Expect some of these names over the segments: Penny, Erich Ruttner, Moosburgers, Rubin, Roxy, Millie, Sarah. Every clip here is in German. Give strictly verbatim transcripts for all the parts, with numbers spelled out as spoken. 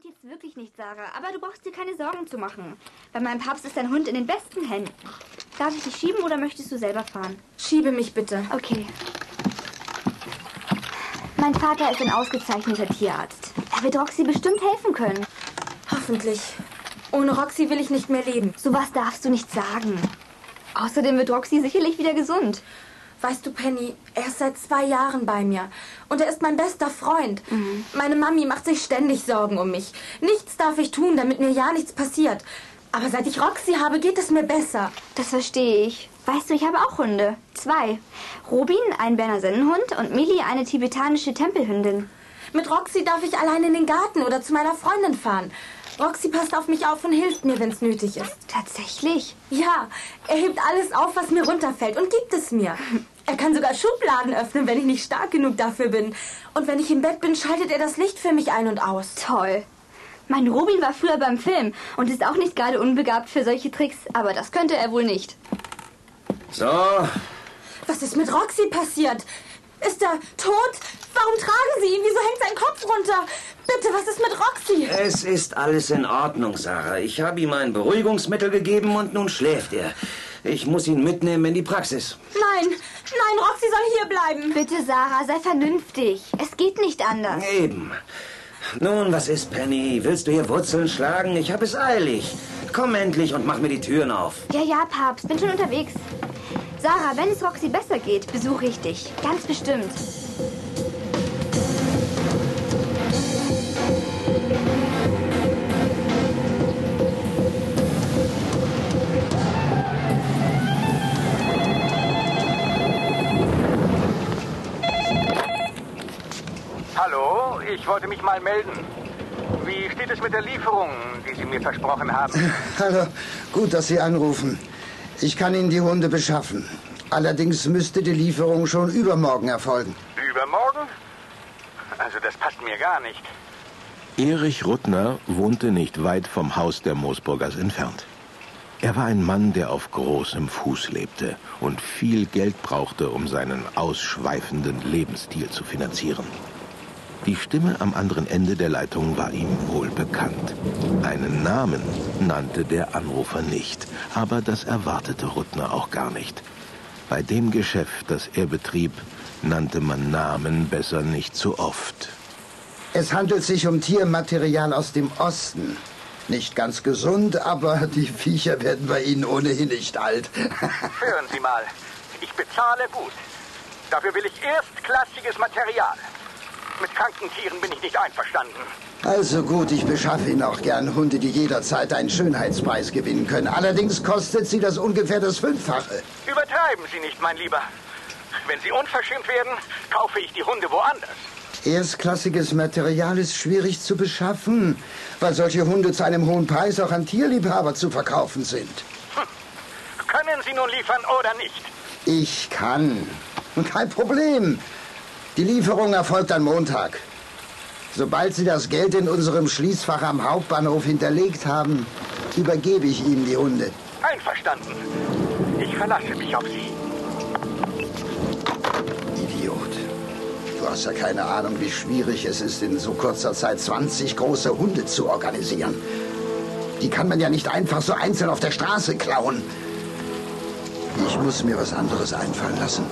geht jetzt wirklich nicht, Sarah. Aber du brauchst dir keine Sorgen zu machen. Bei meinem Papst ist dein Hund in den besten Händen. Darf ich dich schieben oder möchtest du selber fahren? Schiebe mich bitte. Okay. Mein Vater ist ein ausgezeichneter Tierarzt. Er wird Roxy bestimmt helfen können. Hoffentlich. Ohne Roxy will ich nicht mehr leben. Sowas darfst du nicht sagen. Außerdem wird Roxy sicherlich wieder gesund. Weißt du, Penny, er ist seit zwei Jahren bei mir. Und er ist mein bester Freund. Mhm. Meine Mami macht sich ständig Sorgen um mich. Nichts darf ich tun, damit mir ja nichts passiert. Aber seit ich Roxy habe, geht es mir besser. Das verstehe ich. Weißt du, ich habe auch Hunde. Zwei. Rubin, ein Berner Sennenhund, und Millie, eine tibetanische Tempelhündin. Mit Roxy darf ich allein in den Garten oder zu meiner Freundin fahren. Roxy passt auf mich auf und hilft mir, wenn es nötig ist. Tatsächlich? Ja, er hebt alles auf, was mir runterfällt und gibt es mir. Er kann sogar Schubladen öffnen, wenn ich nicht stark genug dafür bin. Und wenn ich im Bett bin, schaltet er das Licht für mich ein und aus. Toll. Mein Rubin war früher beim Film und ist auch nicht gerade unbegabt für solche Tricks, aber das könnte er wohl nicht. So. Was ist mit Roxy passiert? Ist er tot? Warum tragen Sie ihn? Wieso hängt sein Kopf runter? Bitte, was ist mit Roxy? Es ist alles in Ordnung, Sarah. Ich habe ihm ein Beruhigungsmittel gegeben und nun schläft er. Ich muss ihn mitnehmen in die Praxis. Nein, nein, Roxy soll hier bleiben. Bitte, Sarah, sei vernünftig. Es geht nicht anders. Eben. Nun, was ist, Penny? Willst du hier Wurzeln schlagen? Ich habe es eilig. Komm endlich und mach mir die Türen auf. Ja, ja, Papst. Bin schon unterwegs. Sarah, wenn es Roxy besser geht, besuche ich dich. Ganz bestimmt. Hallo, ich wollte mich mal melden. Wie steht es mit der Lieferung, die Sie mir versprochen haben? Hallo, gut, dass Sie anrufen. Ich kann Ihnen die Hunde beschaffen. Allerdings müsste die Lieferung schon übermorgen erfolgen. Übermorgen? Also das passt mir gar nicht. Erich Ruttner wohnte nicht weit vom Haus der Moosburgers entfernt. Er war ein Mann, der auf großem Fuß lebte und viel Geld brauchte, um seinen ausschweifenden Lebensstil zu finanzieren. Die Stimme am anderen Ende der Leitung war ihm wohl bekannt. Einen Namen nannte der Anrufer nicht, aber das erwartete Ruttner auch gar nicht. Bei dem Geschäft, das er betrieb, nannte man Namen besser nicht zu oft. Es handelt sich um Tiermaterial aus dem Osten. Nicht ganz gesund, aber die Viecher werden bei Ihnen ohnehin nicht alt. Hören Sie mal, ich bezahle gut. Dafür will ich erstklassiges Material. Mit kranken Tieren bin ich nicht einverstanden. Also gut, ich beschaffe Ihnen auch gern Hunde, die jederzeit einen Schönheitspreis gewinnen können. Allerdings kostet sie das ungefähr das Fünffache. Übertreiben Sie nicht, mein Lieber. Wenn Sie unverschämt werden, kaufe ich die Hunde woanders. Erstklassiges Material ist schwierig zu beschaffen, weil solche Hunde zu einem hohen Preis auch an Tierliebhaber zu verkaufen sind. Hm. Können Sie nun liefern oder nicht? Ich kann. Kein Problem. Die Lieferung erfolgt am Montag. Sobald Sie das Geld in unserem Schließfach am Hauptbahnhof hinterlegt haben, übergebe ich Ihnen die Hunde. Einverstanden. Ich verlasse mich auf Sie. Idiot. Du hast ja keine Ahnung, wie schwierig es ist, in so kurzer Zeit zwanzig große Hunde zu organisieren. Die kann man ja nicht einfach so einzeln auf der Straße klauen. Ich muss mir was anderes einfallen lassen.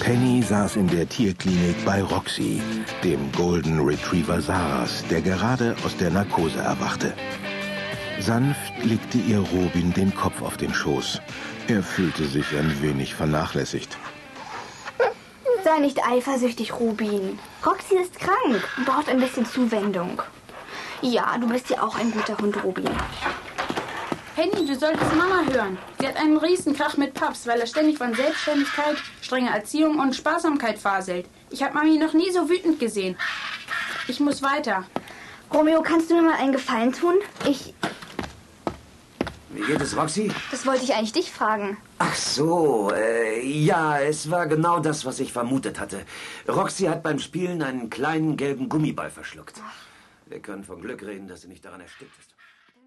Penny saß in der Tierklinik bei Roxy, dem Golden Retriever Sarahs, der gerade aus der Narkose erwachte. Sanft legte ihr Rubin den Kopf auf den Schoß. Er fühlte sich ein wenig vernachlässigt. Sei nicht eifersüchtig, Rubin. Roxy ist krank und braucht ein bisschen Zuwendung. Ja, du bist ja auch ein guter Hund, Rubin. Penny, du solltest Mama hören. Sie hat einen Riesenkrach mit Paps, weil er ständig von Selbstständigkeit, strenger Erziehung und Sparsamkeit faselt. Ich habe Mami noch nie so wütend gesehen. Ich muss weiter. Romeo, kannst du mir mal einen Gefallen tun? Ich... Wie geht es, Roxy? Das wollte ich eigentlich dich fragen. Ach so, äh, ja, es war genau das, was ich vermutet hatte. Roxy hat beim Spielen einen kleinen gelben Gummiball verschluckt. Wir können von Glück reden, dass sie nicht daran erstickt ist.